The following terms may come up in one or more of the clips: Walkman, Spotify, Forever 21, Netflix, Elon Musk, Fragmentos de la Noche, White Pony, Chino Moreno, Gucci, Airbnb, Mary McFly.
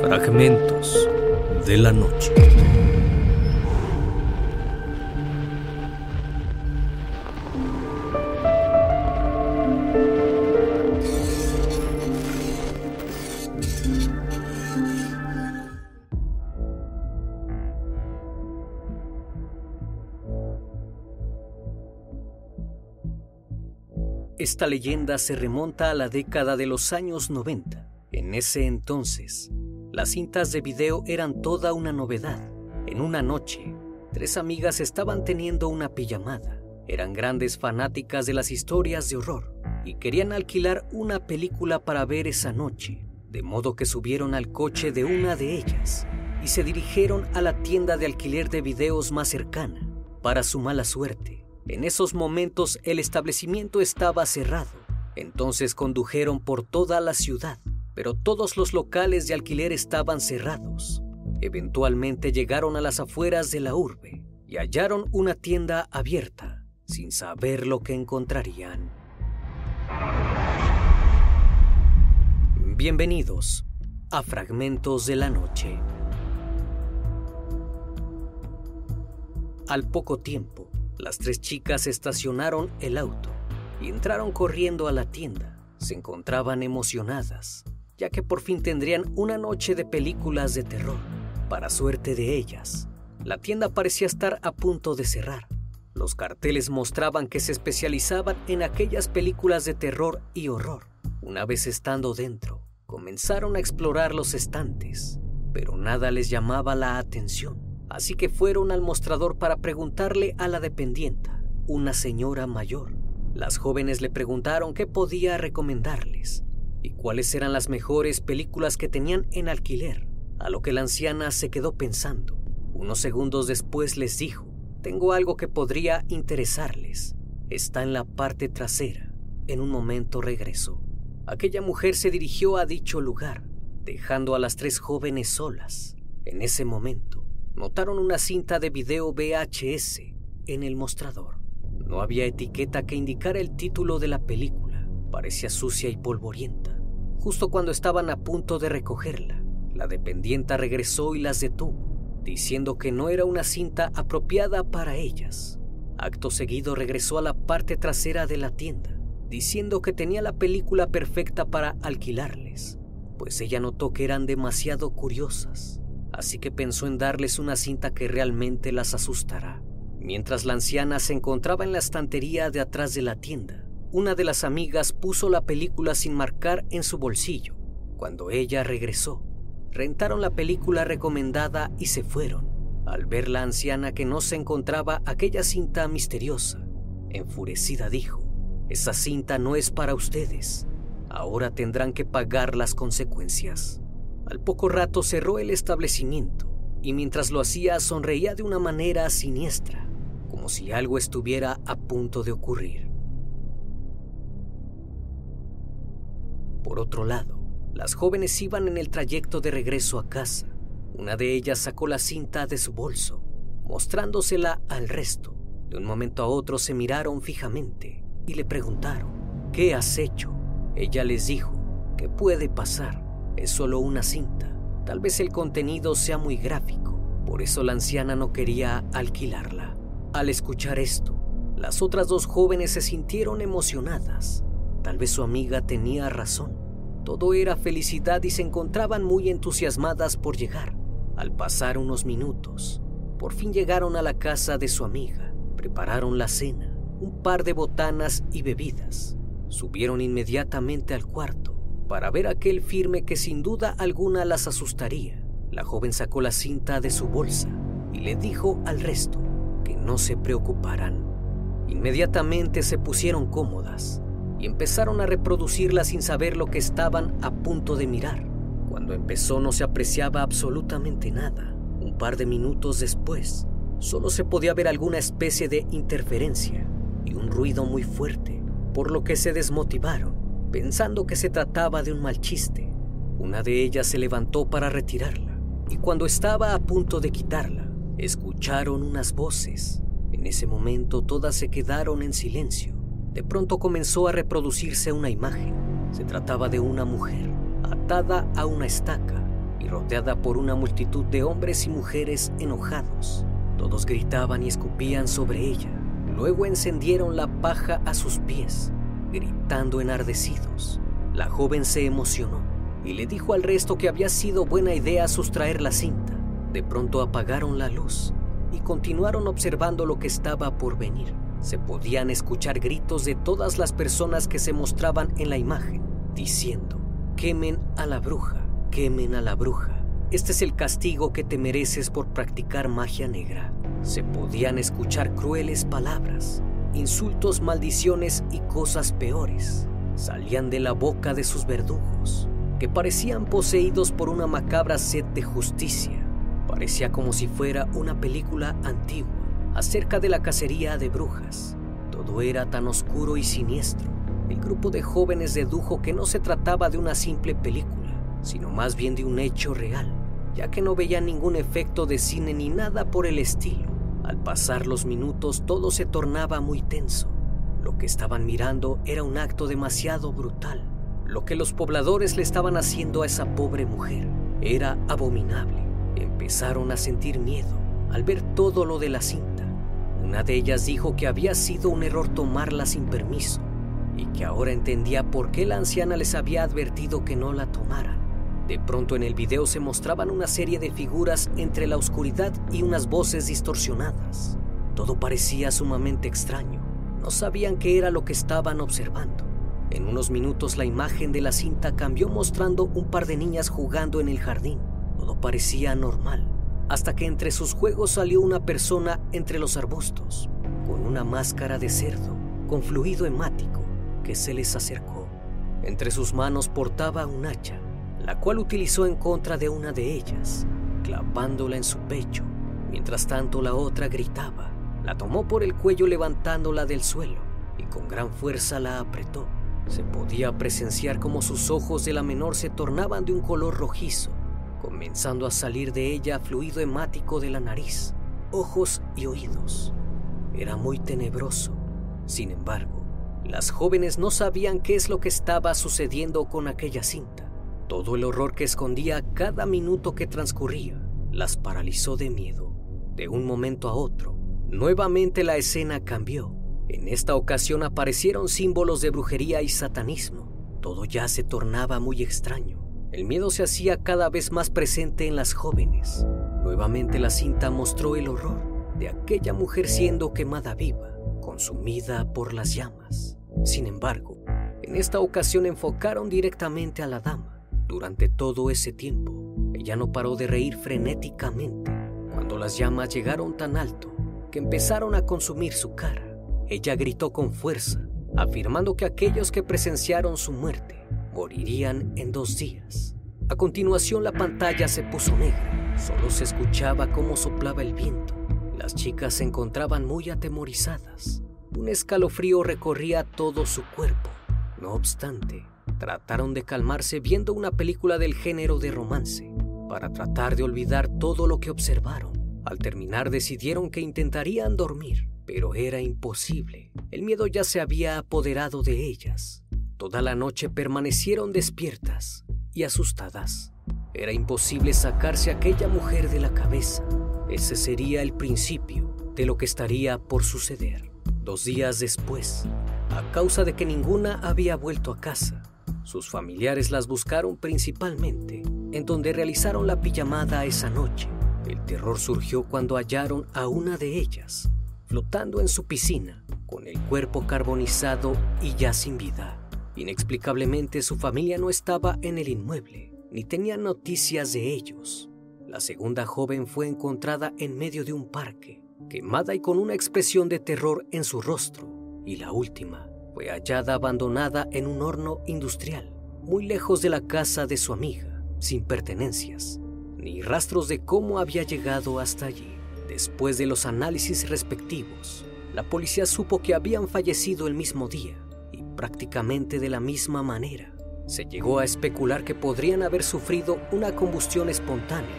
Fragmentos de la noche. Esta leyenda se remonta a la década de los años 90. En ese entonces, las cintas de video eran toda una novedad. En una noche, tres amigas estaban teniendo una pijamada. Eran grandes fanáticas de las historias de horror y querían alquilar una película para ver esa noche, de modo que subieron al coche de una de ellas y se dirigieron a la tienda de alquiler de videos más cercana. Para su mala suerte, en esos momentos el establecimiento estaba cerrado. Entonces condujeron por toda la ciudad, pero todos los locales de alquiler estaban cerrados. Eventualmente llegaron a las afueras de la urbe y hallaron una tienda abierta, sin saber lo que encontrarían. Bienvenidos a Fragmentos de la Noche. Al poco tiempo, las tres chicas estacionaron el auto y entraron corriendo a la tienda. Se encontraban emocionadas, ya que por fin tendrían una noche de películas de terror. Para suerte de ellas, la tienda parecía estar a punto de cerrar. Los carteles mostraban que se especializaban en aquellas películas de terror y horror. Una vez estando dentro, comenzaron a explorar los estantes, pero nada les llamaba la atención. Así que fueron al mostrador para preguntarle a la dependienta, una señora mayor. Las jóvenes le preguntaron qué podía recomendarles y cuáles eran las mejores películas que tenían en alquiler, a lo que la anciana se quedó pensando. Unos segundos después les dijo: tengo algo que podría interesarles. Está en la parte trasera. En un momento regreso. Aquella mujer se dirigió a dicho lugar, dejando a las tres jóvenes solas. En ese momento, notaron una cinta de video VHS en el mostrador. No había etiqueta que indicara el título de la película. Parecía sucia y polvorienta. Justo cuando estaban a punto de recogerla, la dependienta regresó y las detuvo, diciendo que no era una cinta apropiada para ellas. Acto seguido regresó a la parte trasera de la tienda, diciendo que tenía la película perfecta para alquilarles, pues ella notó que eran demasiado curiosas. Así que pensó en darles una cinta que realmente las asustara. Mientras la anciana se encontraba en la estantería de atrás de la tienda, una de las amigas puso la película sin marcar en su bolsillo. Cuando ella regresó, rentaron la película recomendada y se fueron. Al ver la anciana que no se encontraba aquella cinta misteriosa, enfurecida dijo: esa cinta no es para ustedes. Ahora tendrán que pagar las consecuencias. Al poco rato cerró el establecimiento y mientras lo hacía sonreía de una manera siniestra, como si algo estuviera a punto de ocurrir. Por otro lado, las jóvenes iban en el trayecto de regreso a casa. Una de ellas sacó la cinta de su bolso, mostrándosela al resto. De un momento a otro se miraron fijamente y le preguntaron: ¿qué has hecho? Ella les dijo: ¿qué puede pasar? Es solo una cinta. Tal vez el contenido sea muy gráfico. Por eso la anciana no quería alquilarla. Al escuchar esto, las otras dos jóvenes se sintieron emocionadas. Tal vez su amiga tenía razón. Todo era felicidad y se encontraban muy entusiasmadas por llegar. Al pasar unos minutos, por fin llegaron a la casa de su amiga. Prepararon la cena, un par de botanas y bebidas. Subieron inmediatamente al cuarto para ver aquel filme que sin duda alguna las asustaría. La joven sacó la cinta de su bolsa y le dijo al resto que no se preocuparan. Inmediatamente se pusieron cómodas y empezaron a reproducirla sin saber lo que estaban a punto de mirar. Cuando empezó no se apreciaba absolutamente nada. Un par de minutos después, solo se podía ver alguna especie de interferencia y un ruido muy fuerte, por lo que se desmotivaron, pensando que se trataba de un mal chiste. Una de ellas se levantó para retirarla y cuando estaba a punto de quitarla, escucharon unas voces. En ese momento todas se quedaron en silencio. De pronto comenzó a reproducirse una imagen. Se trataba de una mujer atada a una estaca y rodeada por una multitud de hombres y mujeres enojados. Todos gritaban y escupían sobre ella. Luego encendieron la paja a sus pies, gritando enardecidos. La joven se emocionó y le dijo al resto que había sido buena idea sustraer la cinta. De pronto apagaron la luz y continuaron observando lo que estaba por venir. Se podían escuchar gritos de todas las personas que se mostraban en la imagen, diciendo: «Quemen a la bruja, quemen a la bruja. Este es el castigo que te mereces por practicar magia negra». Se podían escuchar crueles palabras, insultos, maldiciones y cosas peores. Salían de la boca de sus verdugos, que parecían poseídos por una macabra sed de justicia. Parecía como si fuera una película antigua acerca de la cacería de brujas. Todo era tan oscuro y siniestro. El grupo de jóvenes dedujo que no se trataba de una simple película, sino más bien de un hecho real, ya que no veían ningún efecto de cine ni nada por el estilo. Al pasar los minutos, todo se tornaba muy tenso. Lo que estaban mirando era un acto demasiado brutal. Lo que los pobladores le estaban haciendo a esa pobre mujer era abominable. Empezaron a sentir miedo al ver todo lo de la cinta. Una de ellas dijo que había sido un error tomarla sin permiso y que ahora entendía por qué la anciana les había advertido que no la tomaran. De pronto en el video se mostraban una serie de figuras entre la oscuridad y unas voces distorsionadas. Todo parecía sumamente extraño. No sabían qué era lo que estaban observando. En unos minutos la imagen de la cinta cambió mostrando un par de niñas jugando en el jardín. Todo parecía normal, hasta que entre sus juegos salió una persona entre los arbustos, con una máscara de cerdo, con fluido hemático, que se les acercó. Entre sus manos portaba un hacha, la cual utilizó en contra de una de ellas, clavándola en su pecho. Mientras tanto, la otra gritaba. La tomó por el cuello levantándola del suelo, y con gran fuerza la apretó. Se podía presenciar cómo sus ojos de la menor se tornaban de un color rojizo, comenzando a salir de ella fluido hemático de la nariz, ojos y oídos. Era muy tenebroso. Sin embargo, las jóvenes no sabían qué es lo que estaba sucediendo con aquella cinta. Todo el horror que escondía cada minuto que transcurría las paralizó de miedo. De un momento a otro, nuevamente la escena cambió. En esta ocasión aparecieron símbolos de brujería y satanismo. Todo ya se tornaba muy extraño. El miedo se hacía cada vez más presente en las jóvenes. Nuevamente la cinta mostró el horror de aquella mujer siendo quemada viva, consumida por las llamas. Sin embargo, en esta ocasión enfocaron directamente a la dama. Durante todo ese tiempo, ella no paró de reír frenéticamente. Cuando las llamas llegaron tan alto que empezaron a consumir su cara, ella gritó con fuerza, afirmando que aquellos que presenciaron su muerte morirían en 2 días. A continuación la pantalla se puso negra. Solo se escuchaba cómo soplaba el viento. Las chicas se encontraban muy atemorizadas. Un escalofrío recorría todo su cuerpo. No obstante, trataron de calmarse viendo una película del género de romance, para tratar de olvidar todo lo que observaron. Al terminar decidieron que intentarían dormir, pero era imposible. El miedo ya se había apoderado de ellas. Toda la noche permanecieron despiertas y asustadas. Era imposible sacarse a aquella mujer de la cabeza. Ese sería el principio de lo que estaría por suceder. 2 días después, a causa de que ninguna había vuelto a casa, sus familiares las buscaron principalmente en donde realizaron la pijamada esa noche. El terror surgió cuando hallaron a una de ellas flotando en su piscina, con el cuerpo carbonizado y ya sin vida. Inexplicablemente, su familia no estaba en el inmueble, ni tenía noticias de ellos. La segunda joven fue encontrada en medio de un parque, quemada y con una expresión de terror en su rostro. Y la última fue hallada abandonada en un horno industrial, muy lejos de la casa de su amiga, sin pertenencias, ni rastros de cómo había llegado hasta allí. Después de los análisis respectivos, la policía supo que habían fallecido el mismo día, prácticamente de la misma manera. Se llegó a especular que podrían haber sufrido una combustión espontánea,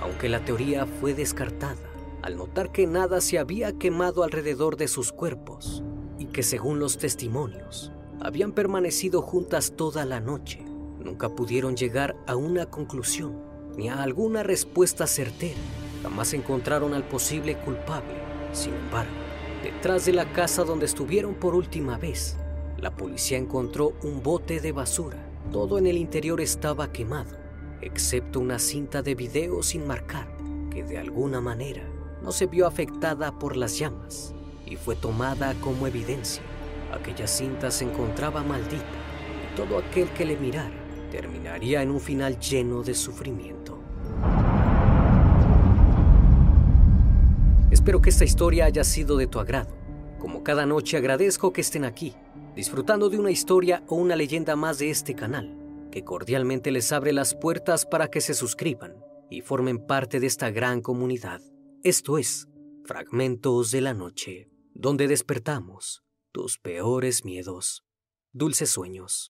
aunque la teoría fue descartada al notar que nada se había quemado alrededor de sus cuerpos y que, según los testimonios, habían permanecido juntas toda la noche. Nunca pudieron llegar a una conclusión, ni a alguna respuesta certera. Jamás encontraron al posible culpable. Sin embargo, detrás de la casa donde estuvieron por última vez, la policía encontró un bote de basura. Todo en el interior estaba quemado, excepto una cinta de video sin marcar, que de alguna manera no se vio afectada por las llamas y fue tomada como evidencia. Aquella cinta se encontraba maldita y todo aquel que le mirara terminaría en un final lleno de sufrimiento. Espero que esta historia haya sido de tu agrado. Como cada noche, agradezco que estén aquí, disfrutando de una historia o una leyenda más de este canal, que cordialmente les abre las puertas para que se suscriban y formen parte de esta gran comunidad. Esto es Fragmentos de la Noche, donde despertamos tus peores miedos. Dulces sueños.